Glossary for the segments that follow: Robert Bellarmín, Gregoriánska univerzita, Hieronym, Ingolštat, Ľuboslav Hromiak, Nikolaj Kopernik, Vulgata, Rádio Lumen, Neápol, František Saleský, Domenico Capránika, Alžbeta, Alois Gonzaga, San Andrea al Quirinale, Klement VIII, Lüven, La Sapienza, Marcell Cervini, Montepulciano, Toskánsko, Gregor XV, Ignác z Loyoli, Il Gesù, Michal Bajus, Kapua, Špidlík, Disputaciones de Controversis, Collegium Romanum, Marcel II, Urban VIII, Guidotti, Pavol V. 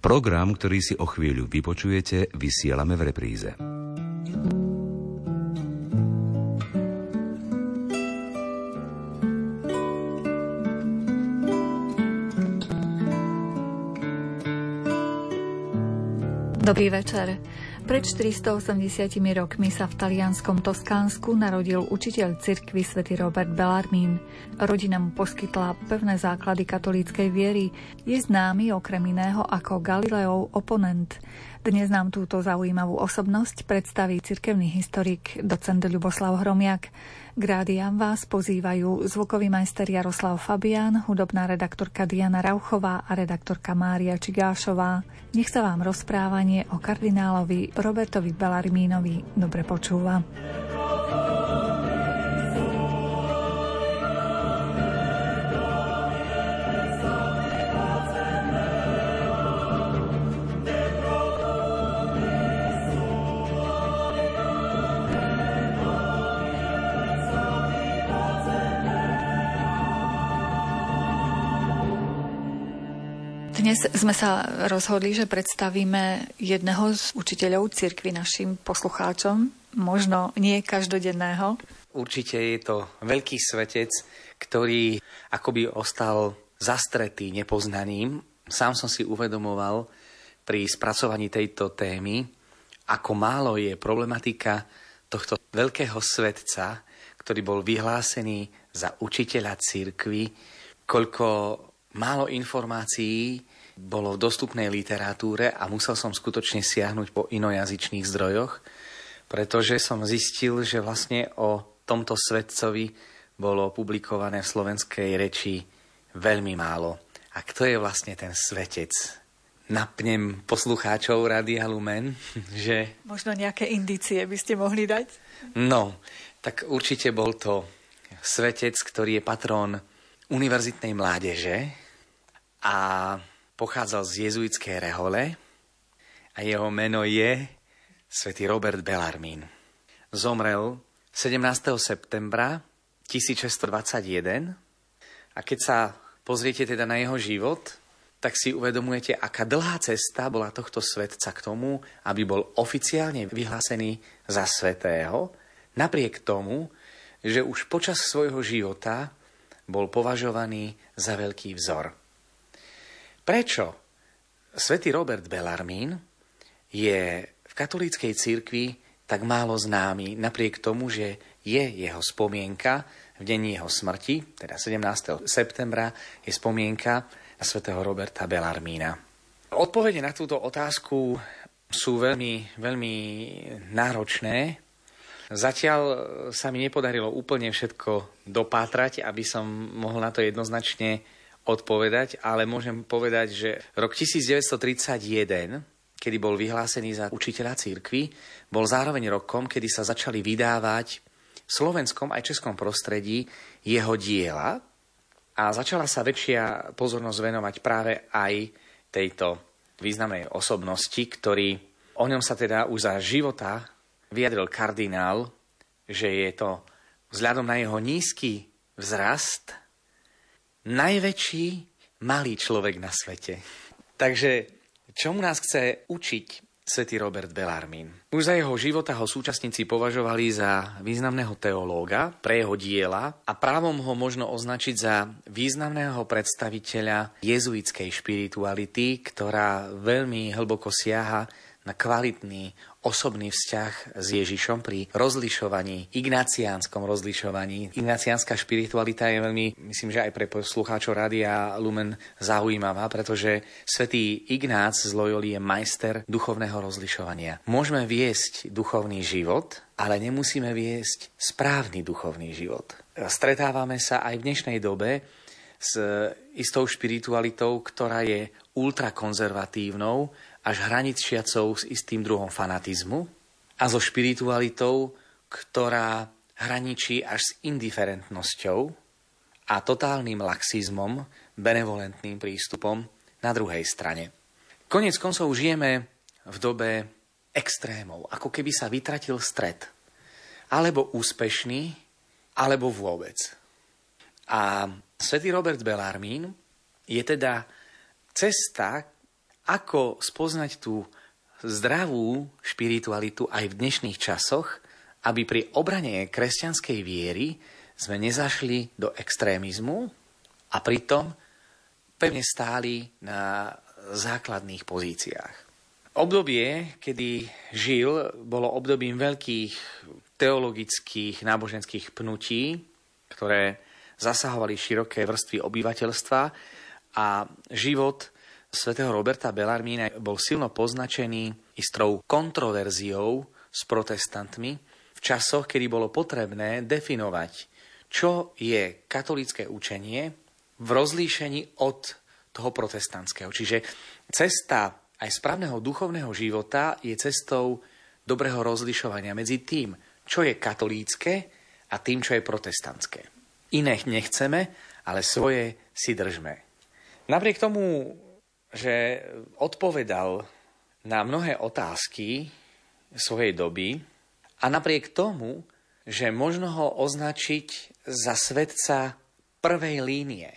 Program, ktorý si o chvíľu vypočujete, vysielame v repríze. Dobrý večer. Pred 480 rokmi sa v talianskom Toskánsku narodil učiteľ cirkvi svätý Robert Bellarmín. Rodina mu poskytla pevné základy katolíckej viery. Je známy okrem iného ako Galileov oponent. Dnes nám túto zaujímavú osobnosť predstaví cirkevný historik, docent Ľuboslav Hromiak. K rádiám vás pozývajú zvukový majster Jaroslav Fabián, hudobná redaktorka Diana Rauchová a redaktorka Mária Čigášová. Nech sa vám rozprávanie o kardinálovi Robertovi Bellarmínovi dobre počúva. Dnes sme sa rozhodli, že predstavíme jedného z učiteľov cirkvi našim poslucháčom, možno nie každodenného. Určite je to veľký svetec, ktorý akoby ostal zastretý nepoznaním. Sám som si uvedomoval pri spracovaní tejto témy, ako málo je problematika tohto veľkého svetca, ktorý bol vyhlásený za učiteľa cirkvi, koľko málo informácií bolo v dostupnej literatúre a musel som skutočne siahnuť po inojazyčných zdrojoch, pretože som zistil, že vlastne o tomto svetcovi bolo publikované v slovenskej reči veľmi málo. A kto je vlastne ten svetec? Napnem poslucháčov Rádia Lumen, že... Možno nejaké indície by ste mohli dať? No, tak určite bol to svetec, ktorý je patrón univerzitnej mládeže a pochádzal z jezuitskej rehole a jeho meno je svätý Robert Bellarmín. Zomrel 17. septembra 1621 a keď sa pozriete teda na jeho život, tak si uvedomujete, aká dlhá cesta bola tohto svetca k tomu, aby bol oficiálne vyhlásený za svätého, napriek tomu, že už počas svojho života bol považovaný za veľký vzor. Prečo? Svätý Robert Bellarmín je v katolíckej cirkvi tak málo známy, napriek tomu, že je jeho spomienka v deň jeho smrti, teda 17. septembra, je spomienka na svätého Roberta Bellarmína. Odpovede na túto otázku sú veľmi, veľmi náročné. Zatiaľ sa mi nepodarilo úplne všetko dopátrať, aby som mohol na to jednoznačne odpovedať, ale môžem povedať, že rok 1931, kedy bol vyhlásený za učiteľa cirkvi, bol zároveň rokom, kedy sa začali vydávať v slovenskom aj českom prostredí jeho diela a začala sa väčšia pozornosť venovať práve aj tejto významnej osobnosti, ktorý o ňom sa teda už za života vyjadril kardinál, že je to vzhľadom na jeho nízky vzrast najväčší malý človek na svete. Takže čomu nás chce učiť svätý Robert Bellarmín? Už za jeho života ho súčasníci považovali za významného teológa pre jeho diela a právom ho možno označiť za významného predstaviteľa jezuitskej špirituality, ktorá veľmi hlboko siaha na kvalitný osobný vzťah s Ježišom pri rozlišovaní, ignaciánskom rozlišovaní. Ignaciánska špiritualita je veľmi, myslím, že aj pre poslucháčov Rádia Lumen zaujímavá, pretože svätý Ignác z Loyoli je majster duchovného rozlišovania. Môžeme viesť duchovný život, ale nemusíme viesť správny duchovný život. Stretávame sa aj v dnešnej dobe s istou špiritualitou, ktorá je ultrakonzervatívnou, až hraniciacou s istým druhom fanatizmu a so špiritualitou, ktorá hraničí až s indiferentnosťou a totálnym laxizmom, benevolentným prístupom na druhej strane. Koniec koncov žijeme v dobe extrémov, ako keby sa vytratil stred. Alebo úspešný, alebo vôbec. A svätý Robert Bellarmín je teda cesta, ako spoznať tú zdravú špiritualitu aj v dnešných časoch, aby pri obrane kresťanskej viery sme nezašli do extrémizmu a pritom pevne stáli na základných pozíciách. Obdobie, kedy žil, bolo obdobím veľkých teologických, náboženských pnutí, ktoré zasahovali široké vrstvy obyvateľstva a život svätého Roberta Bellarmína bol silno poznačený istou kontroverziou s protestantmi v časoch, kedy bolo potrebné definovať, čo je katolícke učenie v rozlíšení od toho protestantského. Čiže cesta aj správneho duchovného života je cestou dobrého rozlišovania medzi tým, čo je katolícke a tým, čo je protestantské. Iné nechceme, ale svoje si držme. Napriek tomu, že odpovedal na mnohé otázky svojej doby a napriek tomu, že možno ho označiť za svetca prvej línie,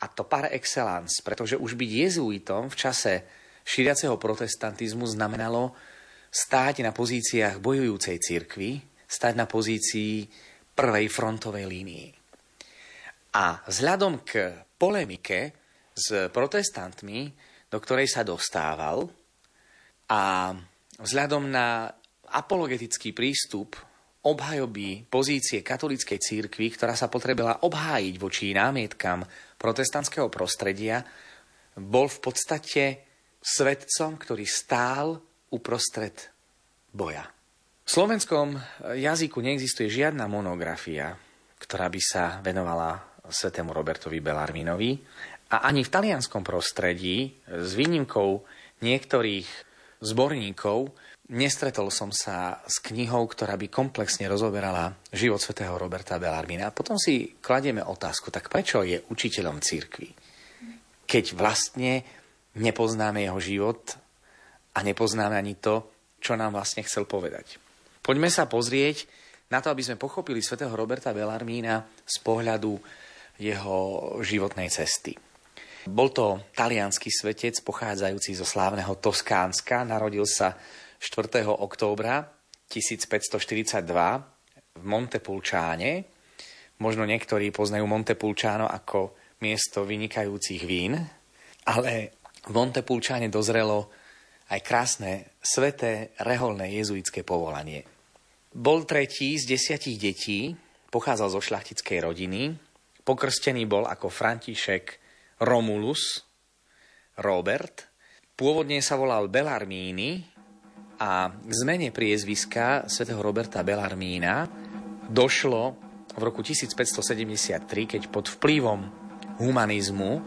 a to par excellence, pretože už byť jezuitom v čase šíriaceho protestantizmu znamenalo stáť na pozíciách bojujúcej cirkvi, stáť na pozícii prvej frontovej línii. A vzhľadom k polemike s protestantmi, do ktorej sa dostával, a vzhľadom na apologetický prístup obhajoby pozície katolíckej cirkvi, ktorá sa potrebovala obhájiť voči námietkam protestantského prostredia, bol v podstate svedcom, ktorý stál uprostred boja. V slovenskom jazyku neexistuje žiadna monografia, ktorá by sa venovala svätému Robertovi Bellarminovi, a ani v talianskom prostredí, s výnimkou niektorých zborníkov, nestretol som sa s knihou, ktorá by komplexne rozoberala život svätého Roberta Bellarmina. A potom si kladieme otázku, tak prečo je učiteľom cirkvi, keď vlastne nepoznáme jeho život a nepoznáme ani to, čo nám vlastne chcel povedať. Poďme sa pozrieť na to, aby sme pochopili svätého Roberta Bellarmína z pohľadu jeho životnej cesty. Bol to taliansky svetec, pochádzajúci zo slávneho Toskánska. Narodil sa 4. októbra 1542 v Montepulciane. Možno niektorí poznajú Montepulciano ako miesto vynikajúcich vín, ale v Montepulciane dozrelo aj krásne, sveté, reholné jezuitské povolanie. Bol tretí z 10 detí, pochádzal zo šľachtickej rodiny, pokrstený bol ako František Romulus Robert, pôvodne sa volal Bellarmíny a k zmene priezviska svätého Roberta Bellarmína došlo v roku 1573, keď pod vplyvom humanizmu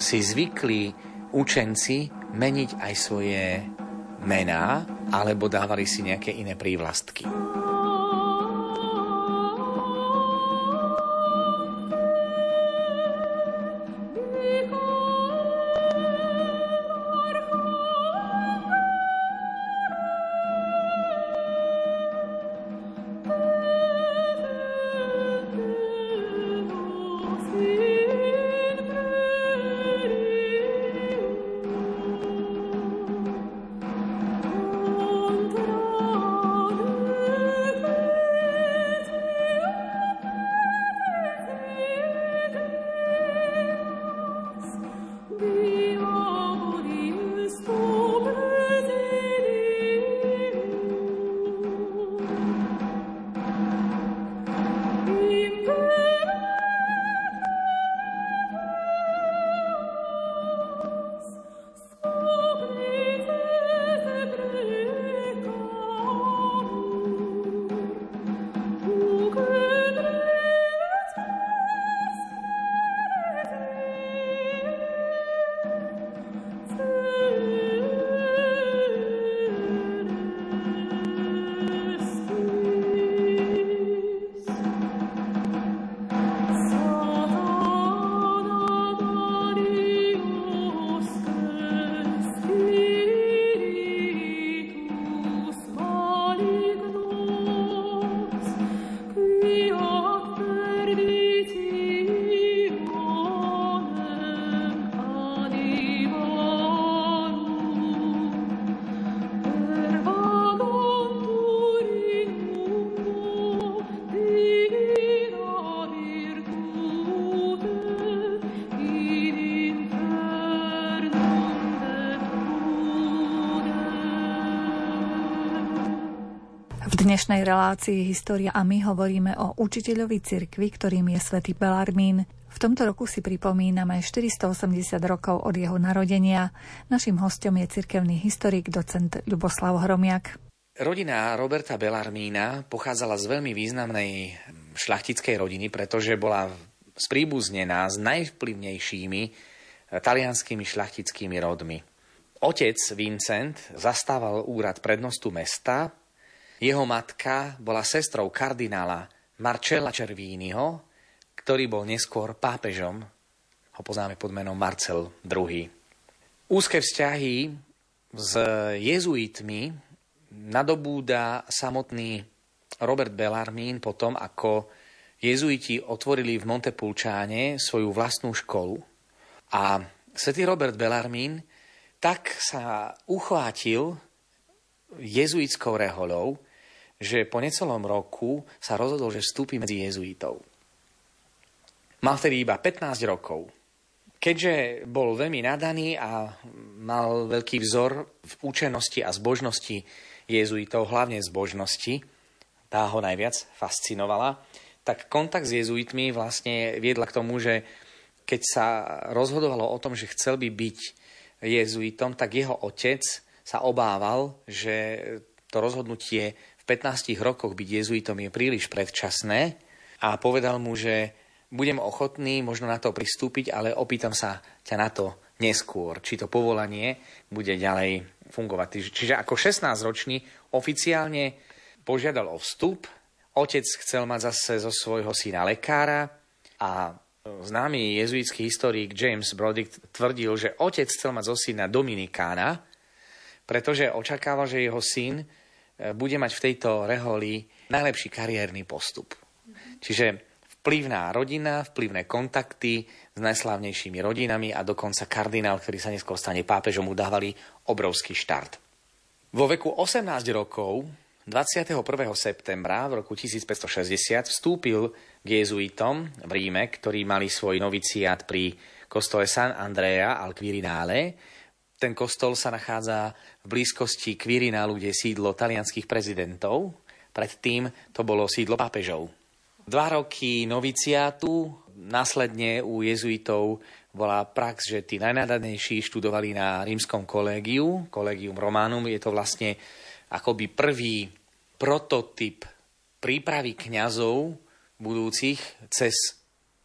si zvykli učenci meniť aj svoje mená alebo dávali si nejaké iné prívlastky. V dnešnej relácii História a my hovoríme o učiteľovi cirkvi, ktorým je svätý Bellarmín. V tomto roku si pripomíname 480 rokov od jeho narodenia. Naším hostom je cirkevný historik, docent Ľuboslav Hromiak. Rodina Roberta Bellarmína pochádzala z veľmi významnej šľachtickej rodiny, pretože bola spríbuznená s najvplyvnejšími talianskými šľachtickými rodmi. Otec Vincent zastával úrad prednostu mesta. Jeho matka bola sestrou kardinála Marcella Cerviniho, ktorý bol neskôr pápežom. Ho poznáme pod menom Marcel II. Úzke vzťahy s jezuitmi nadobúda samotný Robert Bellarmín potom, ako jezuiti otvorili v Montepulciane svoju vlastnú školu. A svätý Robert Bellarmín tak sa uchvátil jezuitskou rehoľou, že po necelom roku sa rozhodol, že vstúpi medzi jezuitov. Mal vtedy iba 15 rokov. Keďže bol veľmi nadaný a mal veľký vzor v učenosti a zbožnosti jezuitov, hlavne zbožnosti, tá ho najviac fascinovala, tak kontakt s jezuitmi vlastne viedla k tomu, že keď sa rozhodovalo o tom, že chcel by byť jezuitom, tak jeho otec sa obával, že to rozhodnutie v 15 rokoch byť jezuitom je príliš predčasné a povedal mu, že budem ochotný možno na to pristúpiť, ale opýtam sa ťa na to neskôr, či to povolanie bude ďalej fungovať. Čiže ako 16-ročný oficiálne požiadal o vstup, otec chcel mať zase zo svojho syna lekára a známy jezuitský historik James Brodrick tvrdil, že otec chcel mať zo syna Dominikána, pretože očakával, že jeho syn bude mať v tejto reholi najlepší kariérny postup. Čiže vplyvná rodina, vplyvné kontakty s najslávnejšími rodinami a dokonca kardinál, ktorý sa neskôr stane pápežom, mu dávali obrovský štart. Vo veku 18 rokov 21. septembra v roku 1560 vstúpil k jezuitom v Ríme, ktorí mali svoj noviciát pri kostole San Andrea al Quirinale. Ten kostol sa nachádza v blízkosti Quirinálu, kde je sídlo talianských prezidentov. Predtým to bolo sídlo pápežov. 2 roky noviciátu, následne u jezuitov bola prax, že tí najnadanejší študovali na rímskom kolégiu, Collegium Romanum. Je to vlastne akoby prvý prototyp prípravy kňazov budúcich cez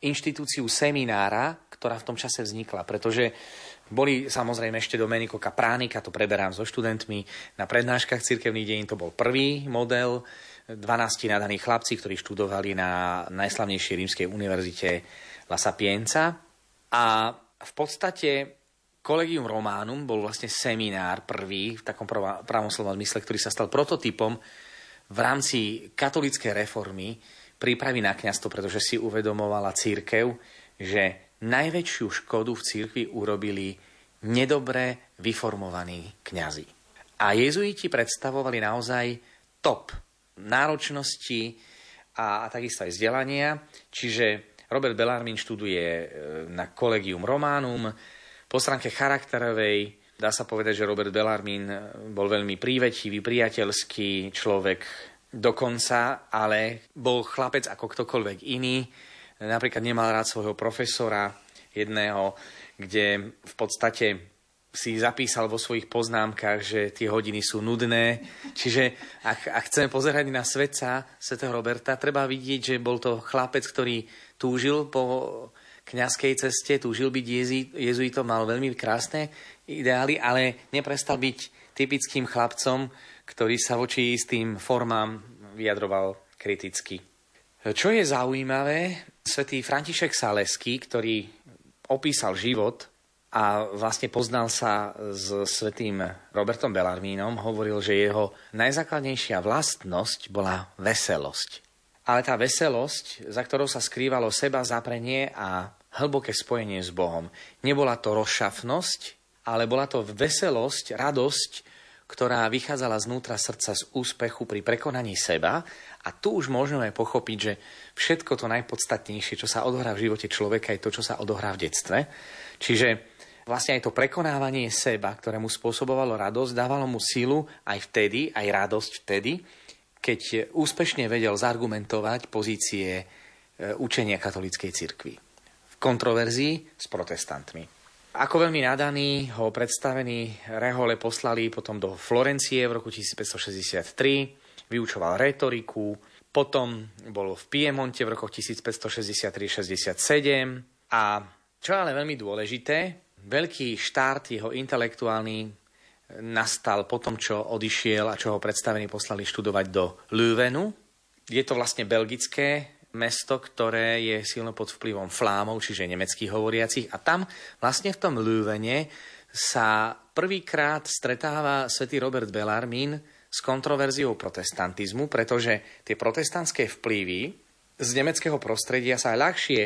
inštitúciu seminára, ktorá v tom čase vznikla. Pretože boli samozrejme ešte Domenico Capránika, to preberám so študentmi, na prednáškach cirkevných dejín to bol prvý model, 12 nadaných chlapci, ktorí študovali na najslavnejšej rímskej univerzite La Sapienza. A v podstate Collegium Romanum bol vlastne seminár prvý, v takom pravom slova zmysle, ktorý sa stal prototypom v rámci katolíckej reformy prípravy na kňazstvo, pretože si uvedomovala cirkev, že najväčšiu škodu v cirkvi urobili nedobre vyformovaní kňazi. A jezuiti predstavovali naozaj top náročnosti a takisto aj vzdelania. Čiže Robert Bellarmín študuje na Collegium Romanum. Po stránke charakterovej dá sa povedať, že Robert Bellarmín bol veľmi prívetivý, priateľský človek dokonca, ale bol chlapec ako ktokoľvek iný. Napríklad nemal rád svojho profesora jedného, kde v podstate si zapísal vo svojich poznámkach, že tie hodiny sú nudné. Čiže ak chceme pozerať na svetca svätého Roberta, treba vidieť, že bol to chlapec, ktorý túžil po kňazskej ceste, túžil byť jezuitom, mal veľmi krásne ideály, ale neprestal byť typickým chlapcom, ktorý sa voči istým formám vyjadroval kriticky. Čo je zaujímavé, svätý František Saleský, ktorý opísal život a vlastne poznal sa s svätým Robertom Bellarmínom, hovoril, že jeho najzákladnejšia vlastnosť bola veselosť. Ale tá veselosť, za ktorou sa skrývalo seba zaprenie a hlboké spojenie s Bohom. Nebola to rozšafnosť, ale bola to veselosť, radosť, ktorá vychádzala znútra srdca z úspechu pri prekonaní seba. A tu už možno aj pochopiť, že všetko to najpodstatnejšie, čo sa odohrá v živote človeka, je to, čo sa odohrá v detstve. Čiže vlastne aj to prekonávanie seba, ktoré mu spôsobovalo radosť, dávalo mu silu aj vtedy, aj radosť vtedy, keď úspešne vedel zargumentovať pozície učenia katolíckej cirkvi v kontroverzii s protestantmi. Ako veľmi nadaný ho predstavení Rehole poslali potom do Florencie v roku 1563, vyučoval retoriku, potom bol v Piemonte v rokoch 1563-67 a čo ale veľmi dôležité, veľký štart jeho intelektuálny nastal po tom, čo odišiel a čo ho predstavení poslali študovať do Lüvenu. Je to vlastne belgické mesto, ktoré je silno pod vplyvom Flámov, čiže nemeckých hovoriacich. A tam vlastne v tom Lüvene sa prvýkrát stretáva svätý Robert Bellarmín s kontroverziou protestantizmu, pretože tie protestantské vplyvy z nemeckého prostredia sa aj ľahšie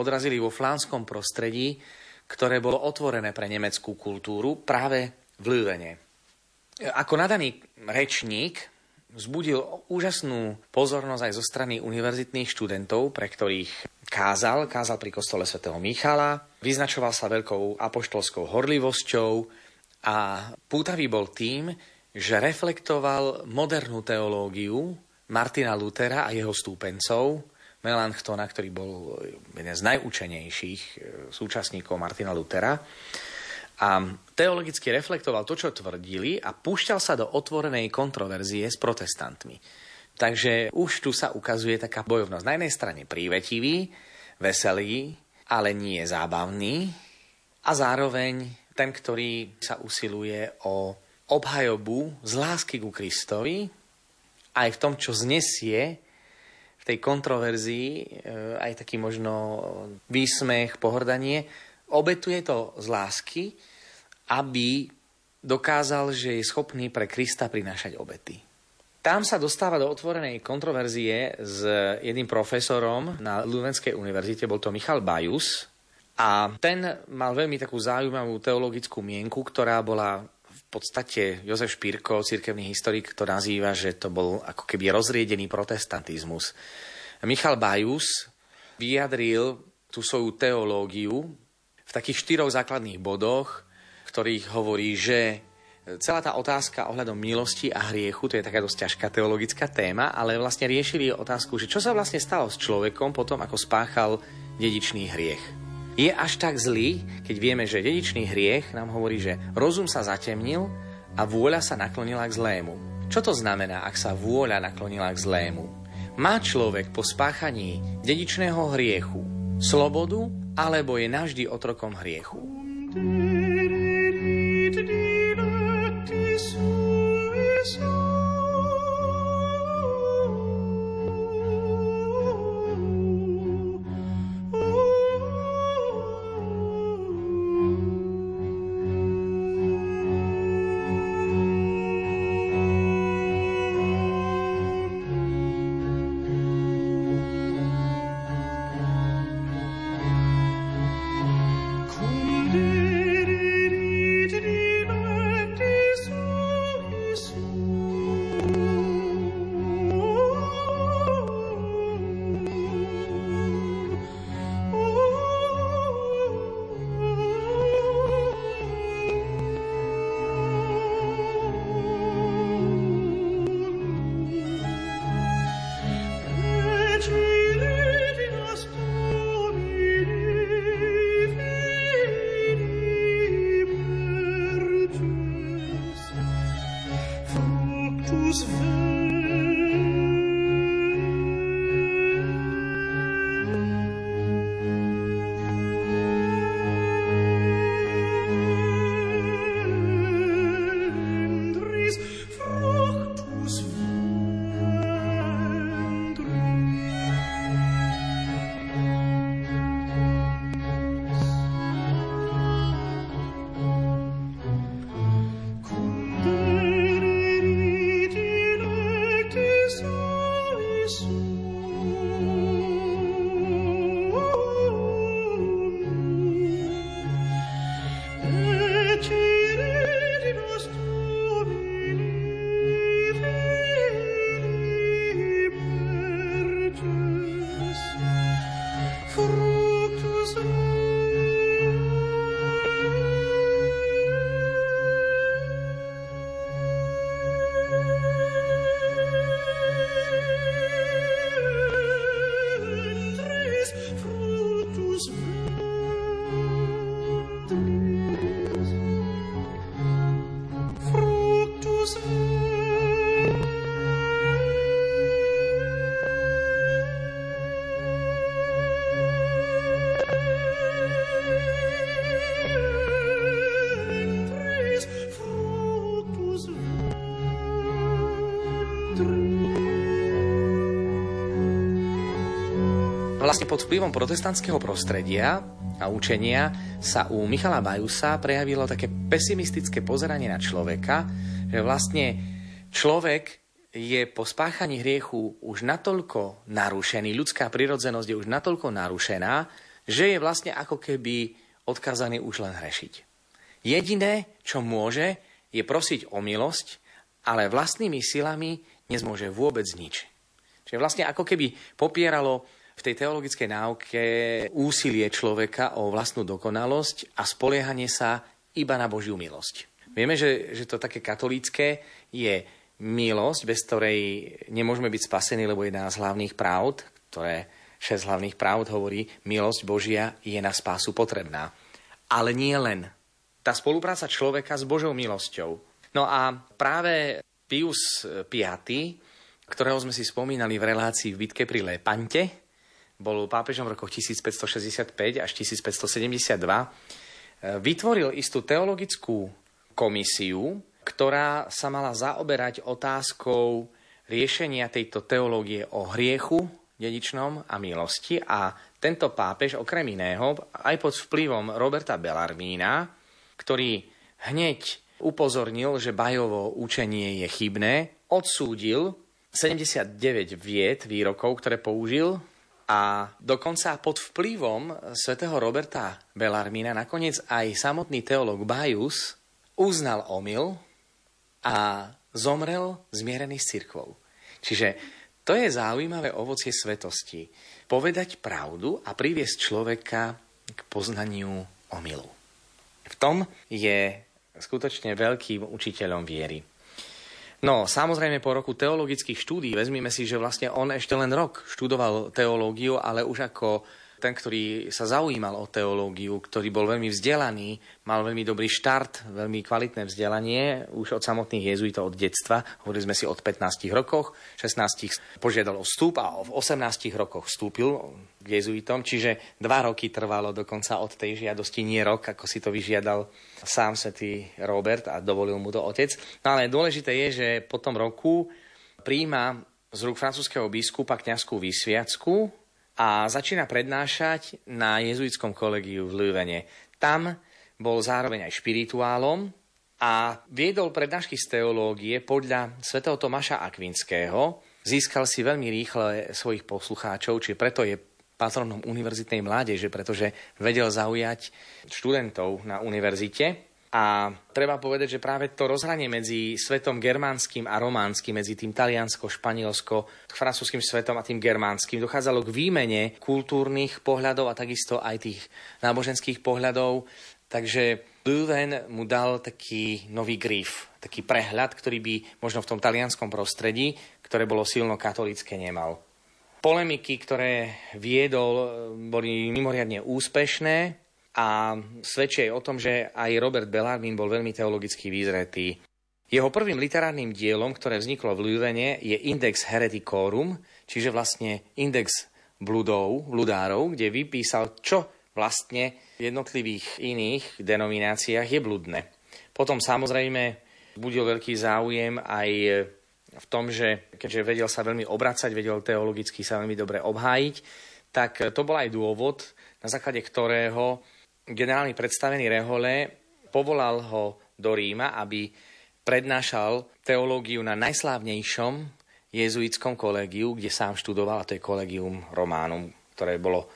odrazili vo flámskom prostredí, ktoré bolo otvorené pre nemeckú kultúru práve v Lüvene. Ako nadaný rečník vzbudil úžasnú pozornosť aj zo strany univerzitných študentov, pre ktorých kázal pri kostole svätého Michala, vyznačoval sa veľkou apoštolskou horlivosťou a pútavý bol tým, že reflektoval modernú teológiu Martina Luthera a jeho stúpencov, Melanchtona, ktorý bol jeden z najúčenejších súčasníkov Martina Luthera. A teologicky reflektoval to, čo tvrdili a púšťal sa do otvorenej kontroverzie s protestantmi. Takže už tu sa ukazuje taká bojovnosť. Na jednej strane prívetivý, veselý, ale nie zábavný a zároveň ten, ktorý sa usiluje o obhajobu z lásky ku Kristovi aj v tom, čo znesie v tej kontroverzii, aj taký možno výsmech, pohrdanie. Obetuje to z lásky, aby dokázal, že je schopný pre Krista prinášať obety. Tam sa dostáva do otvorenej kontroverzie s jedným profesorom na Lúvenskej univerzite, bol to Michal Bajus. A ten mal veľmi takú zaujímavú teologickú mienku, ktorá bola v podstate Jozef Špirko, cirkevný historik, to nazýva, že to bol ako keby rozriedený protestantizmus. Michal Bajus vyjadril tú svoju teológiu v takých 4 základných bodoch, ktorých hovorí, že celá tá otázka ohľadom milosti a hriechu, to je taká dosť ťažká teologická téma, ale vlastne riešili otázku, že čo sa vlastne stalo s človekom potom, ako spáchal dedičný hriech. Je až tak zlý, keď vieme, že dedičný hriech nám hovorí, že rozum sa zatemnil a vôľa sa naklonila k zlému. Čo to znamená, ak sa vôľa naklonila k zlému? Má človek po spáchaní dedičného hriechu slobodu, alebo je navždy otrokom hriechu? Vlastne pod vplyvom protestantského prostredia a učenia sa u Michala Bajusa prejavilo také pesimistické pozeranie na človeka, že vlastne človek je po spáchaní hriechu už natoľko narušený, ľudská prirodzenosť je už natoľko narušená, že je vlastne ako keby odkázaný už len hrešiť. Jediné, čo môže, je prosiť o milosť, ale vlastnými silami nezmôže vôbec nič. Čiže vlastne ako keby popieralo v tej teologickej náuke úsilie človeka o vlastnú dokonalosť a spoliehanie sa iba na Božiu milosť. Vieme, že to také katolícke je milosť, bez ktorej nemôžeme byť spasení, lebo jedna z hlavných pravd, ktoré 6 hlavných pravd hovorí, milosť Božia je na spásu potrebná. Ale nie len. Tá spolupráca človeka s Božou milosťou. No a práve Pius V, ktorého sme si spomínali v relácii v bitke pri Lepante, bol pápežom v rokoch 1565 až 1572, vytvoril istú teologickú komisiu, ktorá sa mala zaoberať otázkou riešenia tejto teológie o hriechu dedičnom a milosti. A tento pápež, okrem iného, aj pod vplyvom Roberta Bellarmína, ktorý hneď upozornil, že Bajovo učenie je chybné, odsúdil 79 výrokov, ktoré použil, a dokonca pod vplyvom svätého Roberta Bellarmína nakoniec aj samotný teológ Bajus uznal omyl a zomrel zmierený s cirkvou. Čiže to je zaujímavé ovocie svetosti. Povedať pravdu a priviesť človeka k poznaniu omylu. V tom je skutočne veľkým učiteľom viery. No, samozrejme, po roku teologických štúdií, vezmime si, že vlastne on ešte len rok študoval teológiu, ale už ako ten, ktorý sa zaujímal o teológiu, ktorý bol veľmi vzdelaný, mal veľmi dobrý štart, veľmi kvalitné vzdelanie, už od samotných jezuitov, od detstva, hovorili sme si od 15 rokoch, 16 požiadal o vstup a v 18 rokoch vstúpil k jezuitom, čiže 2 roky trvalo dokonca od tej žiadosti, nie rok, ako si to vyžiadal sám svätý Robert a dovolil mu to otec. No ale dôležité je, že po tom roku prijíma z rúk francúzskeho biskupa kňazskú vysviacku a začína prednášať na jezuitskom kolegiu v Lüvene. Tam bol zároveň aj špirituálom a viedol prednášky z teológie podľa svätého Tomáša Akvinského. Získal si veľmi rýchle svojich poslucháčov, čiže preto je patronom univerzitnej mládeže, pretože vedel zaujať študentov na univerzite. A treba povedať, že práve to rozhranie medzi svetom germánskym a románskym, medzi tým Taliansko, Španielsko, francúzským svetom a tým germánskym, dochádzalo k výmene kultúrnych pohľadov a takisto aj tých náboženských pohľadov. Takže Lüven mu dal taký nový grif, taký prehľad, ktorý by možno v tom talianskom prostredí, ktoré bolo silno katolícke, nemal. Polemiky, ktoré viedol, boli mimoriadne úspešné a svedčí o tom, že aj Robert Bellarmín bol veľmi teologicky vyzretý. Jeho prvým literárnym dielom, ktoré vzniklo v Lüvene, je Index Hereticorum, čiže vlastne index bludárov, kde vypísal, čo vlastne v jednotlivých iných denomináciách je bludné. Potom samozrejme budil veľký záujem aj v tom, že keďže vedel sa veľmi obracať, vedel teologicky sa veľmi dobre obhájiť, tak to bol aj dôvod, na základe ktorého generálny predstavený Rehole povolal ho do Ríma, aby prednášal teológiu na najslávnejšom jezuitskom kolegiu, kde sám študoval, a to je Collegium Romanum, ktoré bolo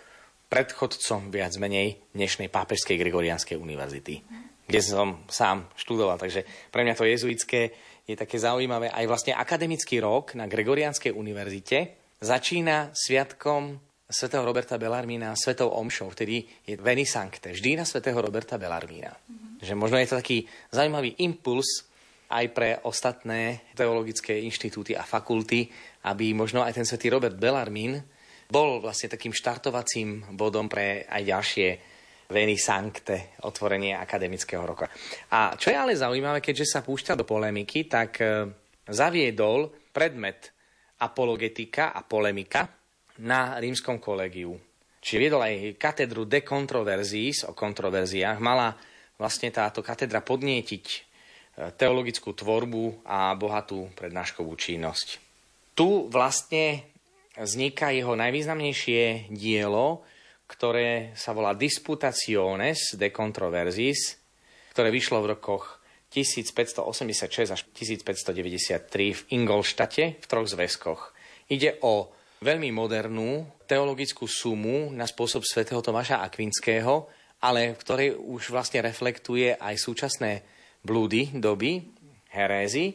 predchodcom viac menej dnešnej pápežskej Gregorianskej univerzity, kde som sám študoval. Takže pre mňa to jezuitské je také zaujímavé. Aj vlastne akademický rok na Gregorianskej univerzite začína sviatkom svätého Roberta Bellarmína svetou omšou, vtedy je Veni Sancte, vždy na svätého Roberta Bellarmína. Že možno je to taký zaujímavý impuls aj pre ostatné teologické inštitúty a fakulty, aby možno aj ten svätý Robert Bellarmín bol vlastne takým štartovacím bodom pre aj ďalšie Veni Sancte, otvorenie akademického roka. A čo je ale zaujímavé, keďže sa púšťa do polemiky, tak zaviedol predmet apologetika a polemika na rímskom kolegiu. Čiže viedol aj katedru de controversis, o kontroverziách. Mala vlastne táto katedra podnietiť teologickú tvorbu a bohatú prednáškovú činnosť. Tu vlastne vzniká jeho najvýznamnejšie dielo, ktoré sa volá Disputaciones de Controversis, ktoré vyšlo v rokoch 1586 až 1593 v Ingolštate v troch zväzkoch. Ide o veľmi modernú teologickú sumu na spôsob svätého Tomáša Akvinského, ale v ktorej už vlastne reflektuje aj súčasné blúdy doby, herézy,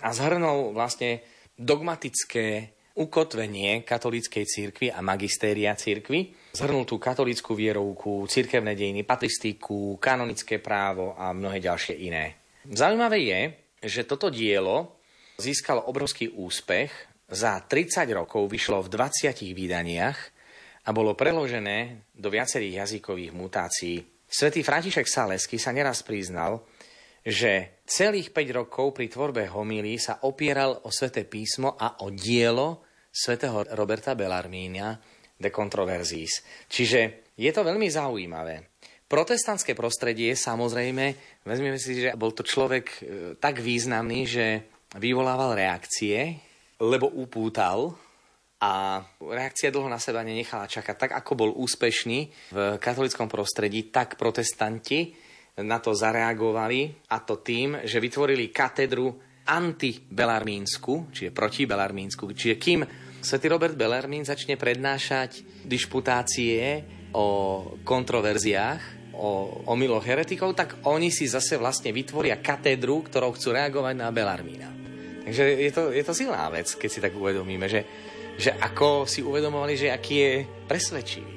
a zhrnul vlastne dogmatické ukotvenie katolíckej cirkvi a magistéria cirkvi. Zhrnul tú katolícku vierovku, cirkevné dejiny, patristiku, kanonické právo a mnohé ďalšie iné. Zaujímavé je, že toto dielo získalo obrovský úspech. Za 30 rokov vyšlo v 20 vydaniach a bolo preložené do viacerých jazykových mutácií. Svätý František Saleský sa neraz priznal, že celých 5 rokov pri tvorbe homílii sa opieral o Sväté písmo a o dielo svätého Roberta Bellarmína de Controversis. Čiže je to veľmi zaujímavé. Protestantské prostredie, samozrejme, vezmeme si, že bol to človek tak významný, že vyvolával reakcie, lebo upútal, a reakcia dlho na seba nenechala čakať. Tak ako bol úspešný v katolíckom prostredí, tak protestanti na to zareagovali, a to tým, že vytvorili katedru antibelarmínsku, čiže protibelarmínsku. Čiže kým svätý Robert Bellarmín začne prednášať disputácie o kontroverziách, o omyloch heretikov, tak oni si zase vlastne vytvoria katedru, ktorou chcú reagovať na Bellarmína. Takže je to silná vec, keď si tak uvedomíme, že ako si uvedomovali, že aký je presvedčivý.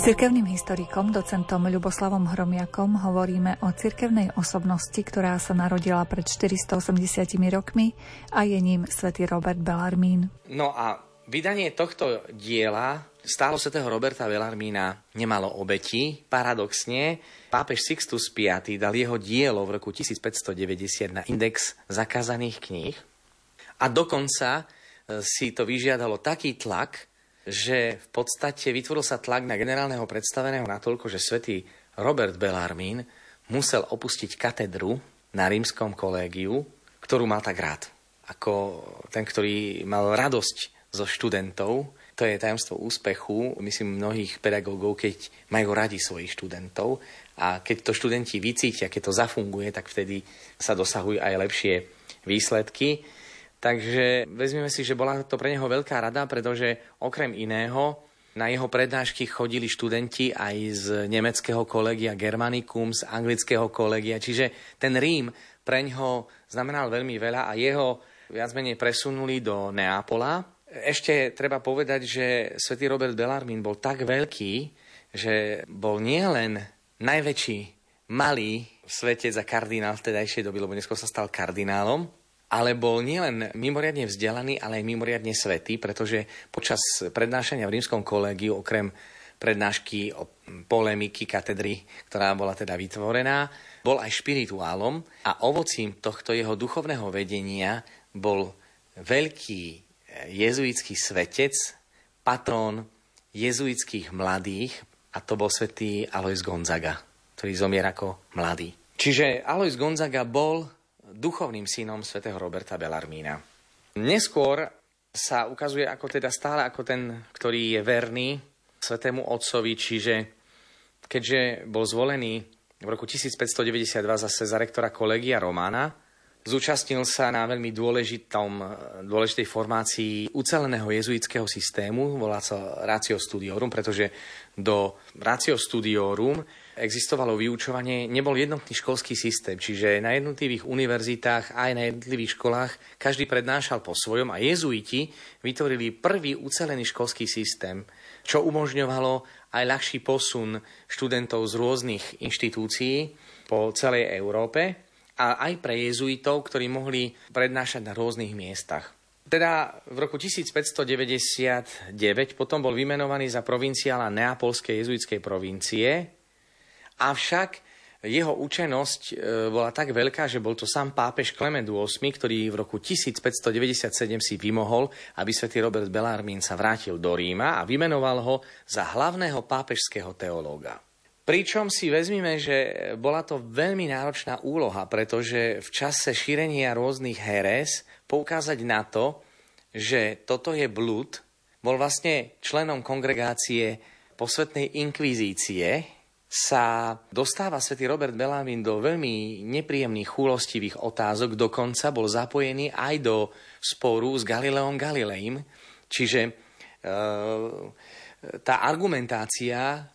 S cirkevným historikom, docentom Ľuboslavom Hromiakom hovoríme o cirkevnej osobnosti, ktorá sa narodila pred 480 rokmi a je ním svätý Robert Bellarmín. No a vydanie tohto diela stálo svätého Roberta Bellarmína nemalo obetí. Paradoxne, pápež Sixtus V dal jeho dielo v roku 1590 na index zakázaných kníh a dokonca si to vyžiadalo taký tlak, že v podstate vytvoril sa tlak na generálneho predstaveného natoľko, že svätý Robert Bellarmín musel opustiť katedru na rímskom kolégiu, ktorú mal tak rád. Ako ten, ktorý mal radosť zo študentov. To je tajomstvo úspechu, myslím, mnohých pedagógov, keď majú radi svojich študentov. A keď to študenti vycítia, keď to zafunguje, tak vtedy sa dosahujú aj lepšie výsledky. Takže vezmeme si, že bola to pre neho veľká rada, pretože okrem iného na jeho prednášky chodili študenti aj z nemeckého kolegia Germanicum, z anglického kolegia. Čiže ten Rím pre neho znamenal veľmi veľa a jeho viac menej presunuli do Neápola. Ešte treba povedať, že svätý Robert Bellarmín bol tak veľký, že bol nielen najväčší malý v svete za kardinál v tedajšej doby, lebo neskôr sa stal kardinálom, ale bol nielen mimoriadne vzdelaný, ale aj mimoriadne svätý, pretože počas prednášania v rímskom kolégiu, okrem prednášky o polemiky katedry, ktorá bola teda vytvorená, bol aj špirituálom a ovocím tohto jeho duchovného vedenia bol veľký jezuitský svetec, patrón jezuitských mladých, a to bol svätý Alois Gonzaga, ktorý zomier ako mladý. Čiže Alois Gonzaga bol duchovným synom svätého Roberta Bellarmína. Neskôr sa ukazuje ako teda stále ako ten, ktorý je verný svätému otcovi, čiže keďže bol zvolený v roku 1592 zase za rektora Collegia Romana, zúčastnil sa na veľmi dôležitej formácii uceleného jezuitského systému, volá sa Ratio Studiorum, pretože do Ratio Studiorum existovalo vyučovanie, nebol jednotný školský systém, čiže na jednotlivých univerzitách aj na jednotlivých školách každý prednášal po svojom a jezuiti vytvorili prvý ucelený školský systém, čo umožňovalo aj ľahší posun študentov z rôznych inštitúcií po celej Európe a aj pre jezuitov, ktorí mohli prednášať na rôznych miestach. Teda v roku 1599 potom bol vymenovaný za provinciála neapolskej jezuitskej provincie, avšak jeho učenosť bola tak veľká, že bol to sám pápež Klement VIII, ktorý v roku 1597 si vymohol, aby svätý Robert Bellarmín sa vrátil do Ríma a vymenoval ho za hlavného pápežského teológa. Pričom si vezmime, že bola to veľmi náročná úloha, pretože v čase šírenia rôznych herés poukázať na to, že toto je blúd, bol vlastne členom kongregácie posvetnej inkvizície, sa dostáva svätý Robert Bellarmín do veľmi nepríjemných chúlostivých otázok, dokonca bol zapojený aj do sporu s Galileom Galileim, čiže tá argumentácia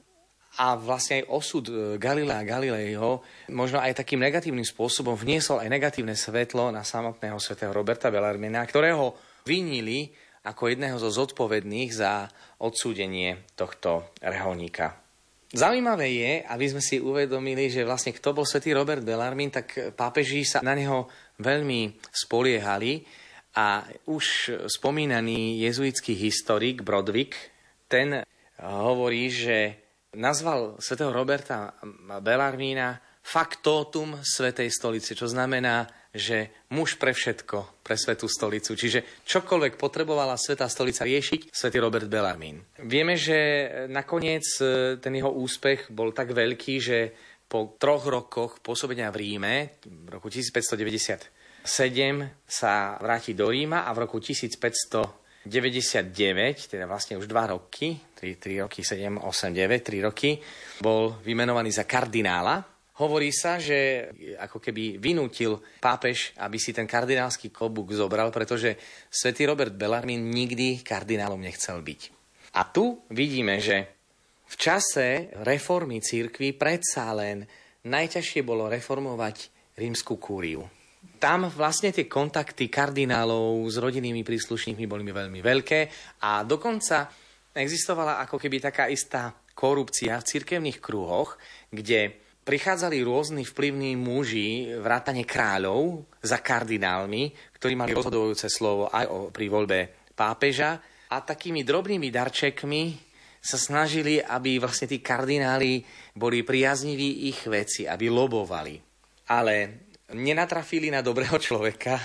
a vlastne aj osud Galilea Galileiho možno aj takým negatívnym spôsobom vniesol aj negatívne svetlo na samotného svätého Roberta Bellarmina, ktorého vinili ako jedného zo zodpovedných za odsúdenie tohto reholníka. Zaujímavé je, aby sme si uvedomili, že vlastne kto bol svätý Robert Bellarmín, tak pápeži sa na neho veľmi spoliehali a už spomínaný jezuitský historik Brodrick, ten hovorí, že nazval svätého Roberta Bellarmína factotum Svätej stolice, čo znamená, že muž pre všetko, pre Svätú stolicu. Čiže čokoľvek potrebovala Svätá stolica riešiť, svätý Robert Bellarmín. Vieme, že nakoniec ten jeho úspech bol tak veľký, že po 3 rokoch pôsobenia v Ríme, v roku 1597 sa vráti do Ríma a v roku 1599, teda vlastne už 2 roky, 3 roky, bol vymenovaný za kardinála. Hovorí sa, že ako keby vynútil pápež, aby si ten kardinálsky klobúk zobral, pretože svätý Robert Bellarmín nikdy kardinálom nechcel byť. A tu vidíme, že v čase reformy cirkvi predsa len najťažšie bolo reformovať rímsku kúriu. Tam vlastne tie kontakty kardinálov s rodinnými príslušníkmi boli veľmi veľké a dokonca existovala ako keby taká istá korupcia v cirkevných kruhoch, kde prichádzali rôzni vplyvní muži, vrátane kráľov, za kardinálmi, ktorí mali rozhodujúce slovo aj pri voľbe pápeža. A takými drobnými darčekmi sa snažili, aby vlastne tí kardináli boli priazniví ich veci, aby lobovali. Ale nenatrafili na dobrého človeka,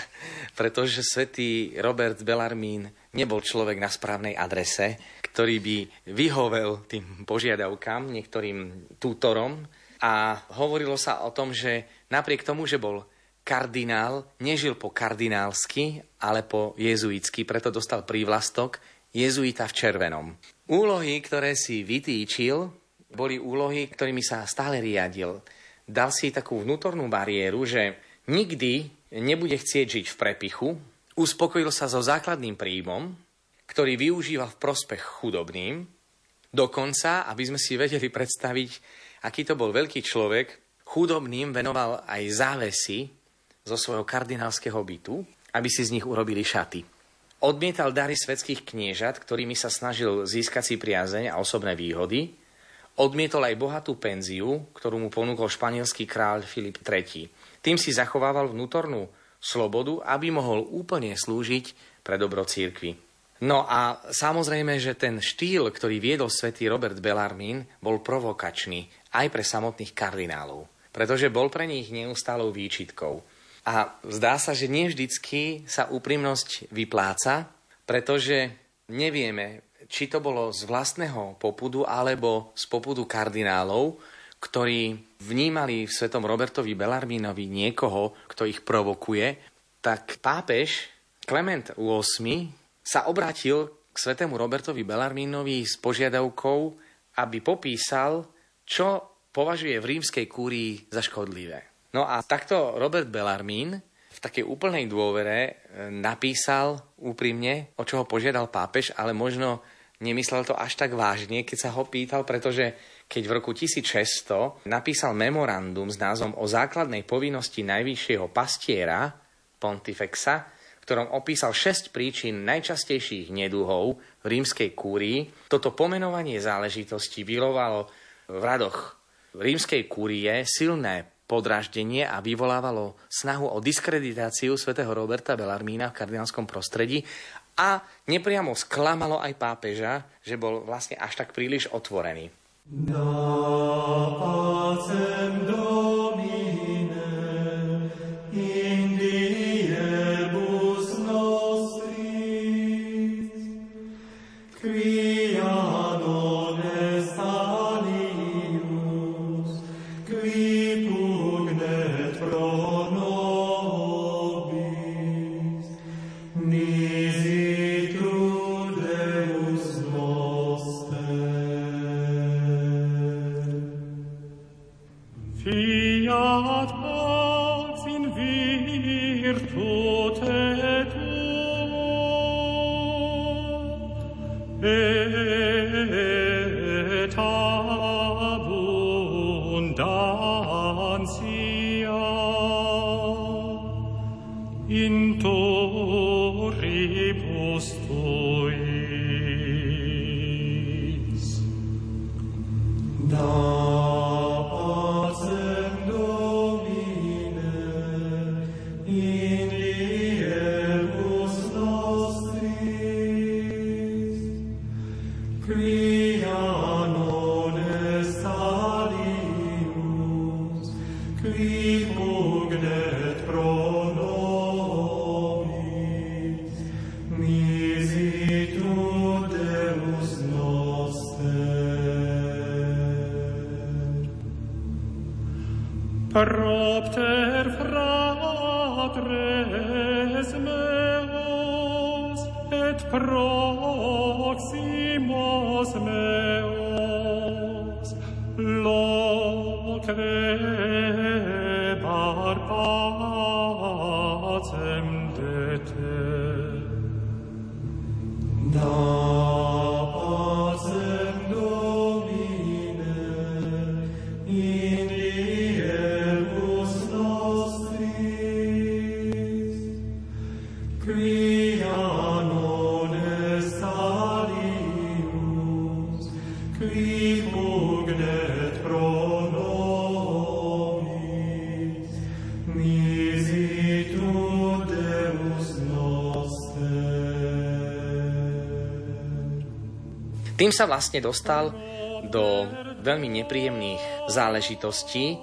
pretože svätý Robert Bellarmín nebol človek na správnej adrese, ktorý by vyhovel tým požiadavkám, niektorým tútorom. A hovorilo sa o tom, že napriek tomu, že bol kardinál, nežil po kardinálsky, ale po jezuitsky, preto dostal prívlastok jezuita v červenom. Úlohy, ktoré si vytýčil, boli úlohy, ktorými sa stále riadil. Dal si takú vnútornú bariéru, že nikdy nebude chcieť žiť v prepichu, uspokojil sa so základným príjmom, ktorý využíva v prospech chudobným, dokonca, aby sme si vedeli predstaviť, aký to bol veľký človek, chudobným venoval aj závesy zo svojho kardinálskeho bytu aby si z nich urobili šaty. Odmietal dary svetských kniežat, ktorými sa snažil získať si priazeň a osobné výhody. Odmietol aj bohatú penziu, ktorú mu ponúkol španielský kráľ Filip III. Tým si zachovával vnútornú slobodu, aby mohol úplne slúžiť pre dobro cirkvi. No a samozrejme, že ten štýl, ktorý viedol svätý Robert Bellarmín, bol provokačný aj pre samotných kardinálov, pretože bol pre nich neustálou výčitkou. A zdá sa, že nevždycky sa úprimnosť vypláca, pretože nevieme, či to bolo z vlastného popudu alebo z popudu kardinálov, ktorí vnímali v svätom Robertovi Bellarmínovi niekoho, kto ich provokuje. Tak pápež Klement VIII sa obrátil k svätému Robertovi Bellarmínovi s požiadavkou, aby popísal, čo považuje v rímskej kúrii za škodlivé. No a takto Robert Bellarmín v takej úplnej dôvere napísal úprimne, o čo ho požiadal pápež, ale možno nemyslel to až tak vážne, keď sa ho pýtal, pretože keď v roku 1600 napísal memorandum s názvom o základnej povinnosti najvyššieho pastiera, pontifexa, v ktorom opísal 6 príčin najčastejších neduhov v rímskej kúrii. Toto pomenovanie záležitosti vyvolalo v radoch rímskej kúrie silné podráždenie a vyvolávalo snahu o diskreditáciu svätého Roberta Bellarmína v kardinálskom prostredí a nepriamo sklamalo aj pápeža, že bol vlastne až tak príliš otvorený. Tým sa vlastne dostal do veľmi nepríjemných záležitostí.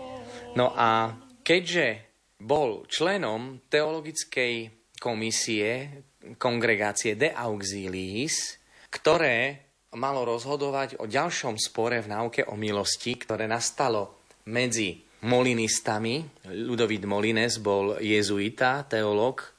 No a keďže bol členom teologickej komisie kongregácie De Auxiliis, ktoré malo rozhodovať o ďalšom spore v náuke o milosti, ktoré nastalo medzi molinistami. Ľudovít Molinos bol jezuita, teológ,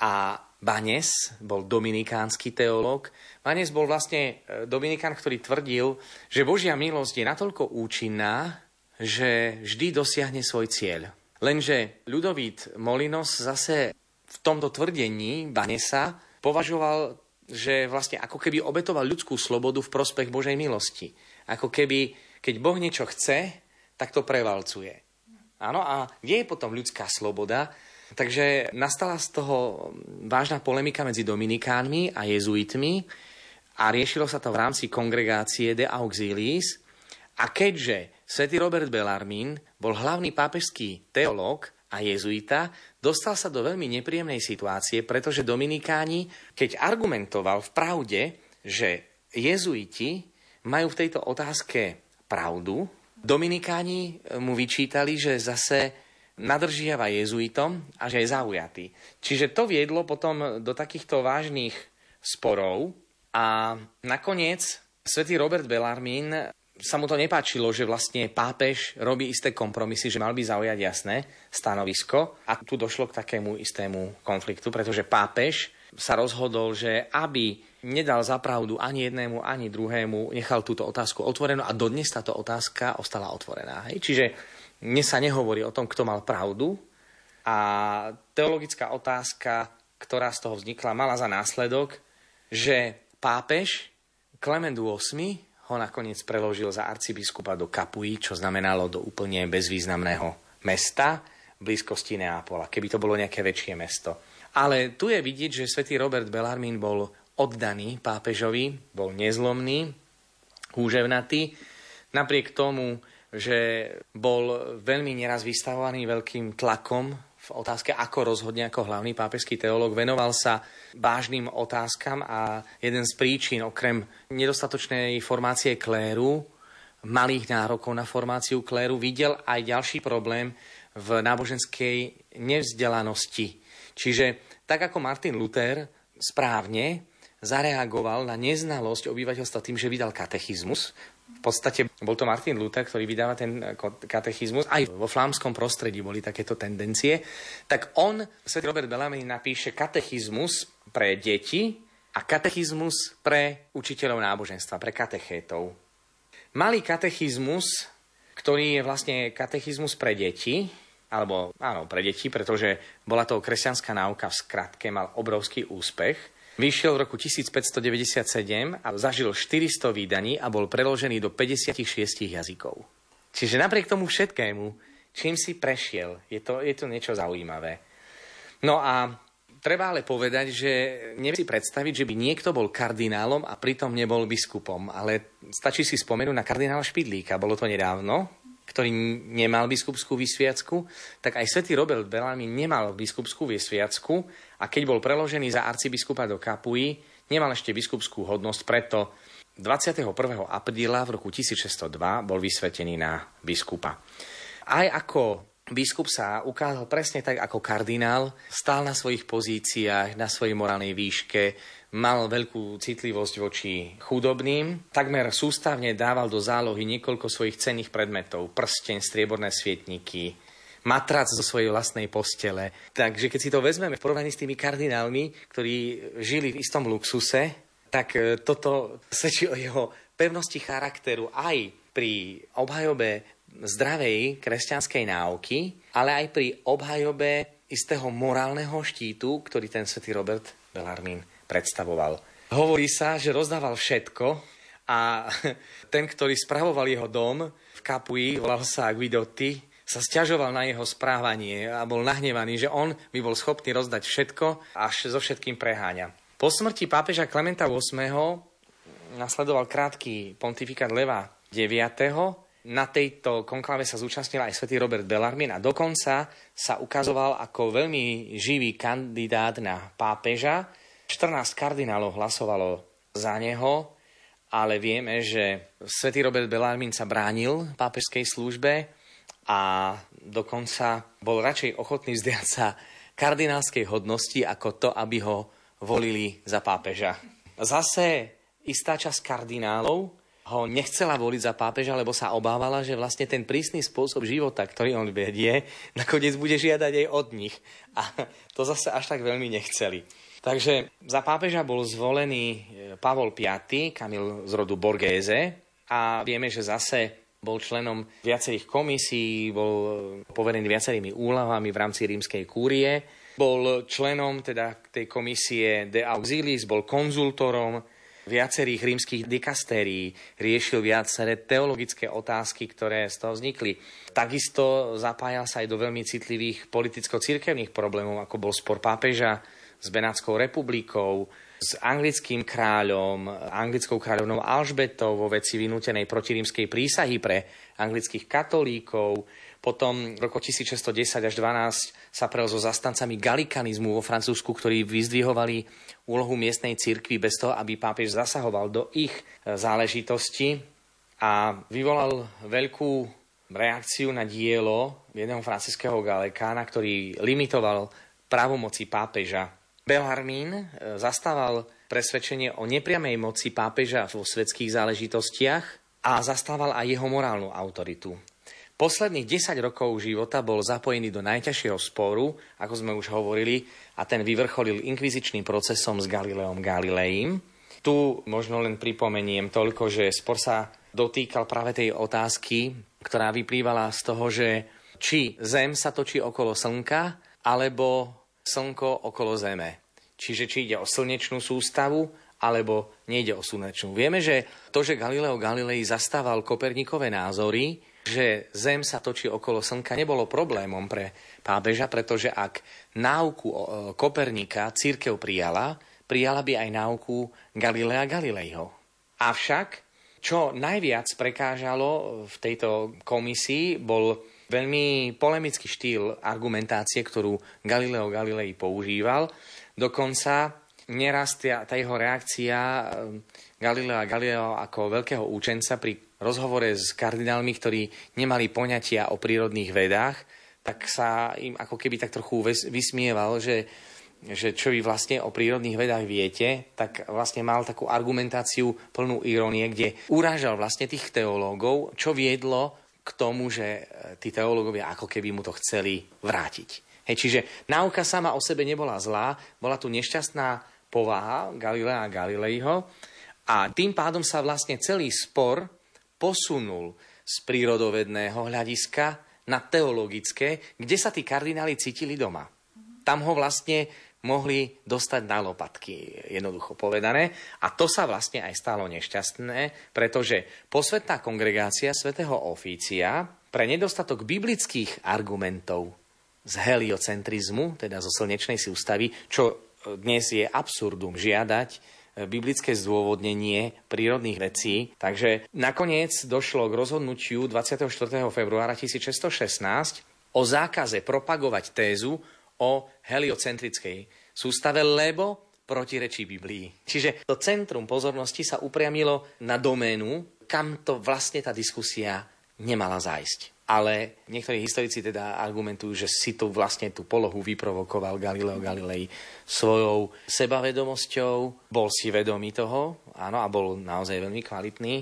a Banes bol dominikánsky teológ. Banes bol vlastne dominikán, ktorý tvrdil, že Božia milosť je natoľko účinná, že vždy dosiahne svoj cieľ. Lenže Ľudovít Molinos zase v tomto tvrdení Banesa považoval, že vlastne ako keby obetoval ľudskú slobodu v prospech Božej milosti. Ako keby, keď Boh niečo chce, tak to prevalcuje. Áno, a kde je potom ľudská sloboda? Takže nastala z toho vážna polemika medzi dominikánmi a jezuitmi a riešilo sa to v rámci kongregácie de auxiliis. A keďže svätý Robert Bellarmín bol hlavný pápežský teológ a jezuita, dostal sa do veľmi nepríjemnej situácie, pretože dominikáni, keď argumentoval v pravde, že jezuiti majú v tejto otázke pravdu, dominikáni mu vyčítali, že zase nadržiava jezuitom a že je zaujatý. Čiže to viedlo potom do takýchto vážnych sporov a nakoniec svätý Robert Bellarmín, sa mu to nepáčilo, že vlastne pápež robí isté kompromisy, že mal by zaujať jasné stanovisko a tu došlo k takému istému konfliktu, pretože pápež sa rozhodol, že aby nedal za pravdu ani jednému, ani druhému, nechal túto otázku otvorenú a dodnes táto otázka ostala otvorená. Hej? Čiže dnes sa nehovorí o tom, kto mal pravdu a teologická otázka, ktorá z toho vznikla, mala za následok, že pápež Klement VIII ho nakoniec preložil za arcibiskupa do Kapuji, čo znamenalo do úplne bezvýznamného mesta v blízkosti Neápola, keby to bolo nejaké väčšie mesto. Ale tu je vidieť, že svätý Robert Bellarmín bol oddaný pápežovi, bol nezlomný, húževnatý, napriek tomu, že bol veľmi neraz vystavovaný veľkým tlakom v otázke, ako rozhodne ako hlavný pápežský teológ. Venoval sa vážnym otázkam a jeden z príčin, okrem nedostatočnej formácie kléru, malých nárokov na formáciu kléru, videl aj ďalší problém v náboženskej nevzdelanosti. Čiže tak ako Martin Luther správne zareagoval na neznalosť obyvateľstva tým, že vydal katechizmus, v podstate bol to Martin Luther, ktorý vydáva ten katechizmus. Aj vo flámskom prostredí boli takéto tendencie. Tak on, svätý Robert Bellarmín, napíše katechizmus pre deti a katechizmus pre učiteľov náboženstva, pre katechétov. Malý katechizmus, ktorý je vlastne katechizmus pre deti, alebo áno, pre deti, pretože bola to kresťanská náuka v skratke, mal obrovský úspech. Vyšiel v roku 1597 a zažil 400 vydaní a bol preložený do 56 jazykov. Čiže napriek tomu všetkému, čím si prešiel, je to niečo zaujímavé. No a treba ale povedať, že neviem si predstaviť, že by niekto bol kardinálom a pritom nebol biskupom. Ale stačí si spomenúť na kardinála Špidlíka, bolo to nedávno, ktorý nemal biskupskú vysviacku, tak aj svätý Robert Bellarmín nemal biskupskú vysviacku. A keď bol preložený za arcibiskupa do Kapui, nemal ešte biskupskú hodnosť, preto 21. apríla v roku 1602 bol vysvetený na biskupa. Aj ako biskup sa ukázal presne tak ako kardinál, stál na svojich pozíciách, na svojej morálnej výške, mal veľkú citlivosť voči chudobným, takmer sústavne dával do zálohy niekoľko svojich cenných predmetov, prsteň, strieborné svietniky, matrac zo svojej vlastnej postele. Takže keď si to vezmeme v porovnaní s tými kardinálmi, ktorí žili v istom luxuse, tak toto svedčí o jeho pevnosti charakteru aj pri obhajobe zdravej kresťanskej náuky, ale aj pri obhajobe istého morálneho štítu, ktorý ten svätý Robert Bellarmín predstavoval. Hovorí sa, že rozdával všetko a ten, ktorý spravoval jeho dom v Kapui, volal sa Guidotti, sa sťažoval na jeho správanie a bol nahnevaný, že on by bol schopný rozdať všetko, až so všetkým preháňa. Po smrti pápeža Klementa VIII nasledoval krátky pontifikát Leva IX. Na tejto konklave sa zúčastnil aj svätý Robert Bellarmín a dokonca sa ukazoval ako veľmi živý kandidát na pápeža. 14 kardinálov hlasovalo za neho, ale vieme, že svätý Robert Bellarmín sa bránil pápežskej službe a dokonca bol radšej ochotný vzdiať sa kardinálskej hodnosti, ako to, aby ho volili za pápeža. Zase istá časť kardinálov ho nechcela voliť za pápeža, lebo sa obávala, že vlastne ten prísny spôsob života, ktorý on vedie, nakoniec bude žiadať aj od nich. A to zase až tak veľmi nechceli. Takže za pápeža bol zvolený Pavol V, Kamil z rodu Borghese, a vieme, že zase bol členom viacerých komisí, bol poverený viacerými úlohami v rámci rímskej kúrie, bol členom teda tej komisie de auxiliis, bol konzultorom, viacerých rímskych dikastérií, riešil viaceré teologické otázky, ktoré z toho vznikli. Takisto zapájal sa aj do veľmi citlivých politicko-cirkevných problémov, ako bol spor pápeža s Benátskou republikou, s anglickým kráľom, anglickou kráľovnou Alžbetou vo veci vynútenej protirímskej prísahy pre anglických katolíkov. Potom v roku 1610 až 12 sa prel so zastancami galikanizmu vo Francúzsku, ktorí vyzdvihovali úlohu miestnej cirkvi bez toho, aby pápež zasahoval do ich záležitosti, a vyvolal veľkú reakciu na dielo jedného francúzskeho galikána, ktorý limitoval právomoci pápeža. Bellarmín zastával presvedčenie o nepriamej moci pápeža vo svetských záležitostiach a zastával aj jeho morálnu autoritu. Posledných 10 rokov života bol zapojený do najťažšieho sporu, ako sme už hovorili, a ten vyvrcholil inkvizičným procesom s Galileom Galileim. Tu možno len pripomeniem toľko, že spor sa dotýkal práve tej otázky, ktorá vyplývala z toho, že či Zem sa točí okolo Slnka, alebo Slnko okolo Zeme. Čiže či ide o slnečnú sústavu, alebo nejde o slnečnú. Vieme, že to, že Galileo Galilei zastával Kopernikové názory, že Zem sa točí okolo Slnka, nebolo problémom pre pápeža, pretože ak náuku Kopernika cirkev prijala, prijala by aj náuku Galilea Galilejho. Avšak, čo najviac prekážalo v tejto komisii, bol veľmi polemický štýl argumentácie, ktorú Galileo Galilei používal. Dokonca neraz tá jeho reakcia Galilea Galileo ako veľkého účenca pri rozhovore s kardinálmi, ktorí nemali poňatia o prírodných vedách, tak sa im ako keby tak trochu vysmieval, že čo vy vlastne o prírodných vedách viete, tak vlastne mal takú argumentáciu plnú irónie, kde urážal vlastne tých teológov, čo viedlo k tomu, že tí teológovia ako keby mu to chceli vrátiť. Hej, čiže náuka sama o sebe nebola zlá, bola tu nešťastná povaha Galilea Galileiho, a tým pádom sa vlastne celý spor posunul z prírodovedného hľadiska na teologické, kde sa tí kardináli cítili doma. Tam ho vlastne mohli dostať na lopatky, jednoducho povedané. A to sa vlastne aj stalo nešťastné, pretože posvetná kongregácia svätého Ofícia pre nedostatok biblických argumentov z heliocentrizmu, teda zo slnečnej sústavy, čo dnes je absurdum žiadať, biblické zdôvodnenie prírodných vecí. Takže nakoniec došlo k rozhodnutiu 24. februára 1616 o zákaze propagovať tézu o heliocentrickej sústave, lebo protirečí Biblii. Čiže to centrum pozornosti sa upriamilo na doménu, kam to vlastne tá diskusia nemala zájsť. Ale niektorí historici teda argumentujú, že si tu vlastne tú polohu vyprovokoval Galileo Galilei svojou sebavedomosťou, bol si vedomý toho, áno, a bol naozaj veľmi kvalitný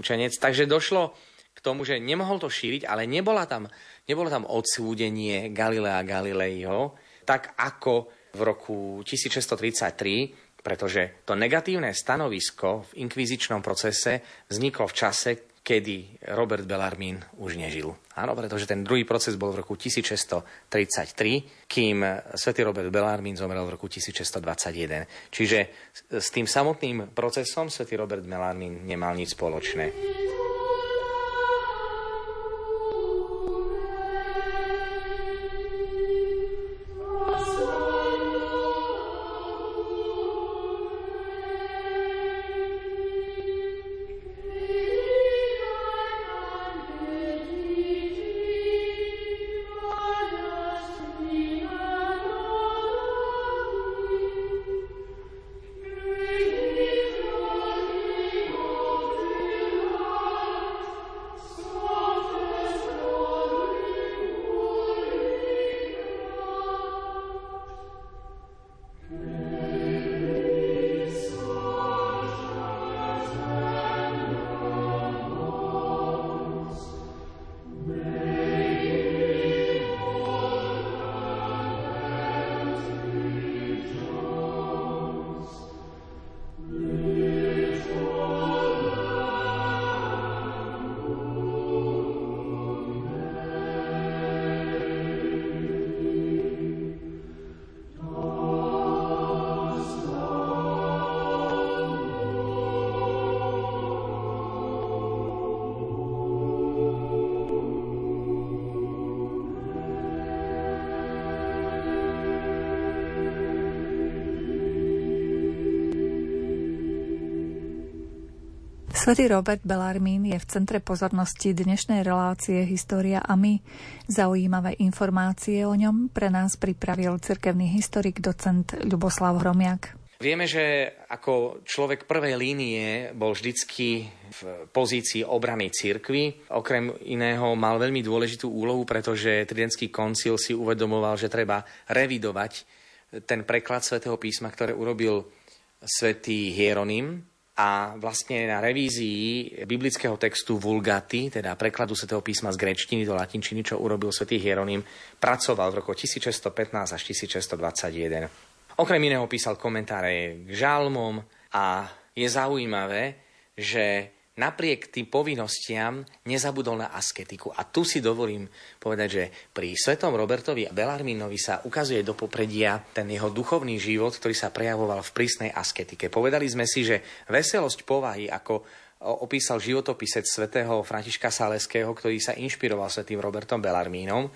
učenec. Takže došlo k tomu, že nemohol to šíriť, ale nebolo tam odsúdenie Galilea Galileiho, tak ako v roku 1633, pretože to negatívne stanovisko v inkvizičnom procese vzniklo v čase, kedy Robert Bellarmín už nežil. Áno, pretože ten druhý proces bol v roku 1633, kým svätý Robert Bellarmín zomrel v roku 1621. Čiže s tým samotným procesom svätý Robert Bellarmín nemal nič spoločné. Svätý Robert Bellarmín je v centre pozornosti dnešnej relácie História a my. Zaujímavé informácie o ňom pre nás pripravil cirkevný historik docent Ľuboslav Hromiak. Vieme, že ako človek prvej línie bol vždycky v pozícii obrany cirkvi. Okrem iného mal veľmi dôležitú úlohu, pretože Tridentský koncil si uvedomoval, že treba revidovať ten preklad svätého písma, ktoré urobil svätý Hieronym. A vlastne na revízii biblického textu Vulgati, teda prekladu svätého písma z gréčtiny do latinčiny, čo urobil svätý Hieronym, pracoval v roku 1615 až 1621. Okrem iného písal komentáre k žalmom a je zaujímavé, že napriek tým povinnostiam nezabudol na asketiku. A tu si dovolím povedať, že pri svätom Robertovi a Bellarmínovi sa ukazuje do popredia ten jeho duchovný život, ktorý sa prejavoval v prísnej asketike. Povedali sme si, že veselosť povahy, ako opísal životopisec svätého Františka Saleského, ktorý sa inšpiroval svätým Robertom Bellarmínom,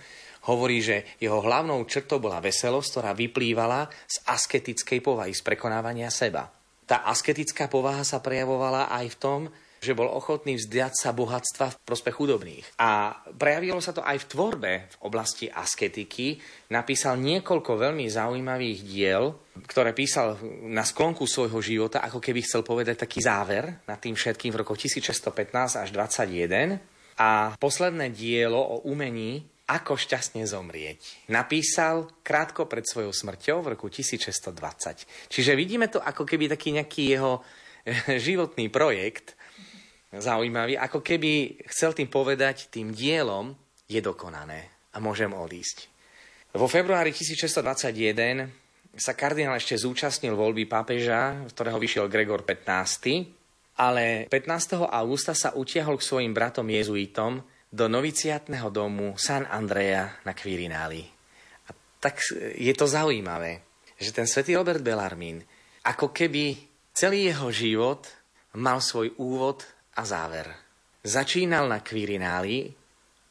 hovorí, že jeho hlavnou črtou bola veselosť, ktorá vyplývala z asketickej povahy, z prekonávania seba. Tá asketická povaha sa prejavovala aj v tom, že bol ochotný vzdiať sa bohatstva v prospech chudobných. A prejavilo sa to aj v tvorbe v oblasti asketiky. Napísal niekoľko veľmi zaujímavých diel, ktoré písal na sklonku svojho života, ako keby chcel povedať taký záver nad tým všetkým v roku 1615 až 21. A posledné dielo o umení, ako šťastne zomrieť, napísal krátko pred svojou smrťou v roku 1620. Čiže vidíme to ako keby taký nejaký jeho životný projekt, zaujímavý, ako keby chcel tým povedať, tým dielom je dokonané a môžem odísť. Vo februári 1621 sa kardinál ešte zúčastnil voľby pápeža, z ktorého vyšiel Gregor XV, ale 15. augusta sa utiahol k svojim bratom jezuitom do noviciátneho domu San Andrea na Quirináli. A tak je to zaujímavé, že ten svätý Robert Bellarmín, ako keby celý jeho život mal svoj úvod a záver. Začínal na Quirináli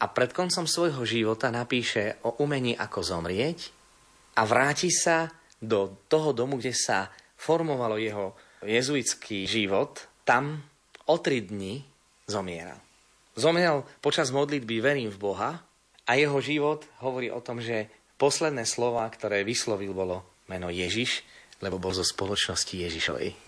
a pred koncom svojho života napíše o umení, ako zomrieť, a vráti sa do toho domu, kde sa formovalo jeho jezuitský život. Tam o 3 dni zomieral. Zomrel počas modlitby Verím v Boha a jeho život hovorí o tom, že posledné slova, ktoré vyslovil, bolo meno Ježiš, lebo bol zo spoločnosti Ježišovej.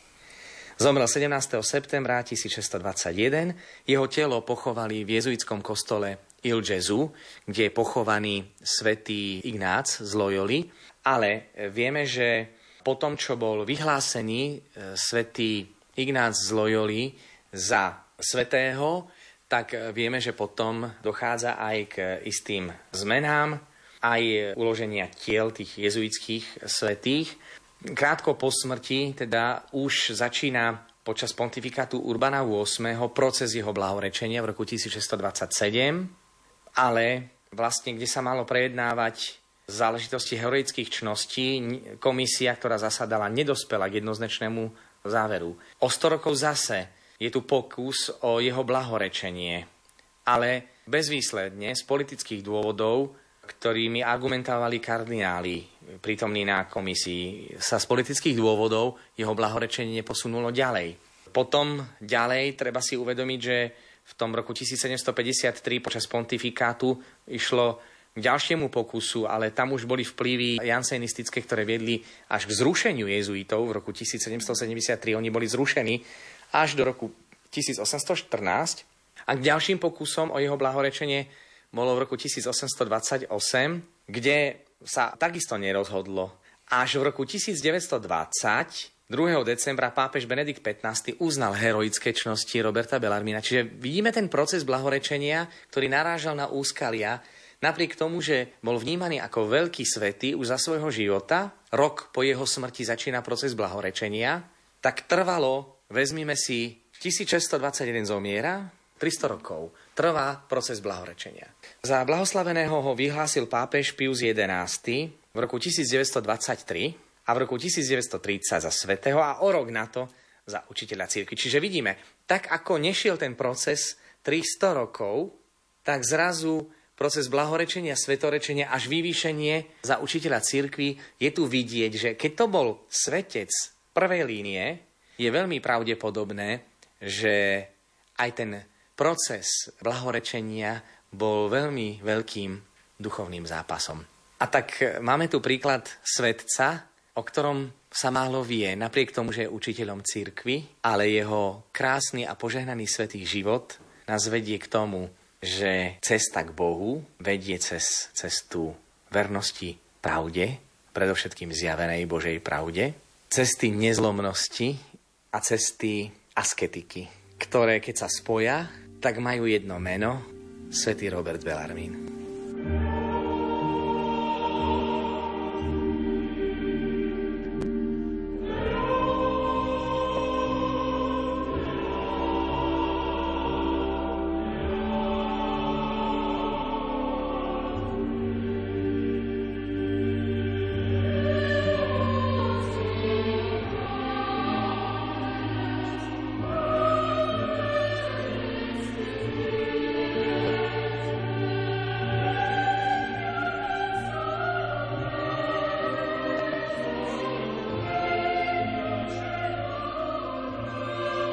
Zomrel 17. septembra 1621. Jeho telo pochovali v jezuitskom kostole Il Gesù, kde je pochovaný svätý Ignác z Loyoli, ale vieme, že po tom, čo bol vyhlásený svätý Ignác z Loyoli za svätého, tak vieme, že potom dochádza aj k istým zmenám, aj uloženia tiel tých jezuitských svätých. Krátko po smrti teda už začína počas pontifikátu Urbana VIII proces jeho blahorečenia v roku 1627, ale vlastne, kde sa malo prejednávať záležitosti heroických čností, komisia, ktorá zasadala, nedospela k jednoznačnému záveru. O 100 rokov zase je tu pokus o jeho blahorečenie, ale bezvýsledne z politických dôvodov, ktorými argumentovali kardináli prítomní na komisii, sa z politických dôvodov jeho blahorečenie posunulo ďalej. Potom ďalej treba si uvedomiť, že v tom roku 1753 počas pontifikátu išlo k ďalšiemu pokusu, ale tam už boli vplyvy jansénistické, ktoré viedli až k zrušeniu jezuitov. V roku 1773 oni boli zrušení až do roku 1814 a k ďalším pokusom o jeho blahorečenie bolo v roku 1828, kde sa takisto nerozhodlo. Až v roku 1920, 2. decembra, pápež Benedikt XV uznal heroické čnosti Roberta Bellarmína. Čiže vidíme ten proces blahorečenia, ktorý narážal na úskalia, napriek tomu, že bol vnímaný ako veľký svätý už za svojho života. Rok po jeho smrti začína proces blahorečenia, tak trvalo. Vezmime si, 1621 zomiera, 300 rokov trvá proces blahorečenia. Za blahoslaveného ho vyhlásil pápež Pius XI v roku 1923 a v roku 1930 za svätého a o rok na to za učiteľa cirkvi. Čiže vidíme, tak ako nešiel ten proces 300 rokov, tak zrazu proces blahorečenia, svetorečenia až vyvýšenie za učiteľa cirkvi je tu vidieť, že keď to bol svetec prvej línie, je veľmi pravdepodobné, že aj ten proces blahorečenia bol veľmi veľkým duchovným zápasom. A tak máme tu príklad svedca, o ktorom sa málo vie, napriek tomu, že je učiteľom cirkvi, ale jeho krásny a požehnaný svätý život nás vedie k tomu, že cesta k Bohu vedie cez cestu vernosti pravde, predovšetkým zjavenej Božej pravde, cesty nezlomnosti a cesty asketiky, ktoré keď sa spoja, tak majú jedno meno, svätý Robert Bellarmín.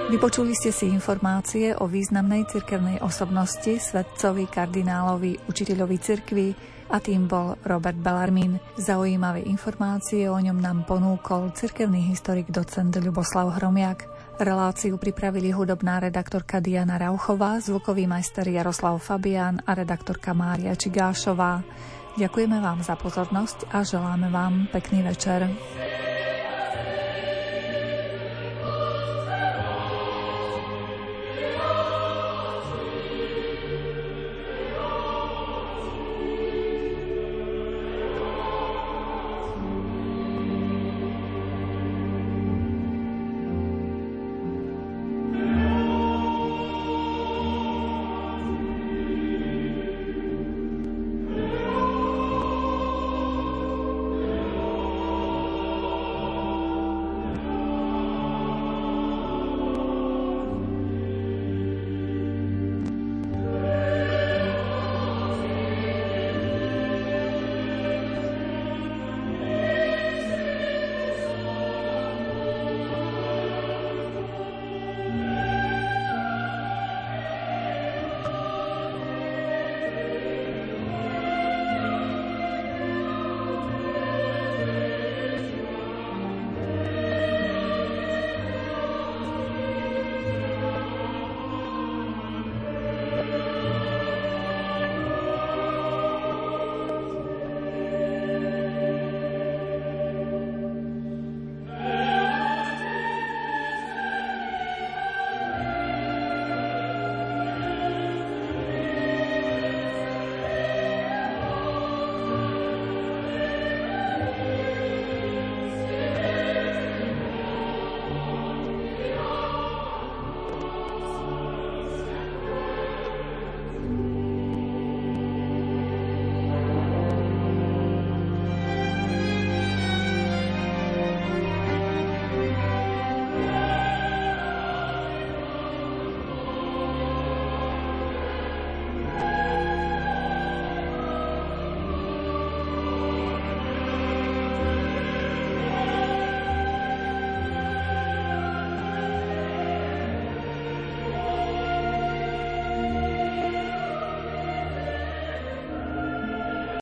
Vypočuli ste si informácie o významnej cirkevnej osobnosti, svätcovi, kardinálovi, učiteľovi cirkvi, a tým bol Robert Bellarmín. Zaujímavé informácie o ňom nám ponúkol cirkevný historik docent Ľuboslav Hromiak. Reláciu pripravili hudobná redaktorka Diana Rauchová, zvukový majster Jaroslav Fabián a redaktorka Mária Čigášová. Ďakujeme vám za pozornosť a želáme vám pekný večer.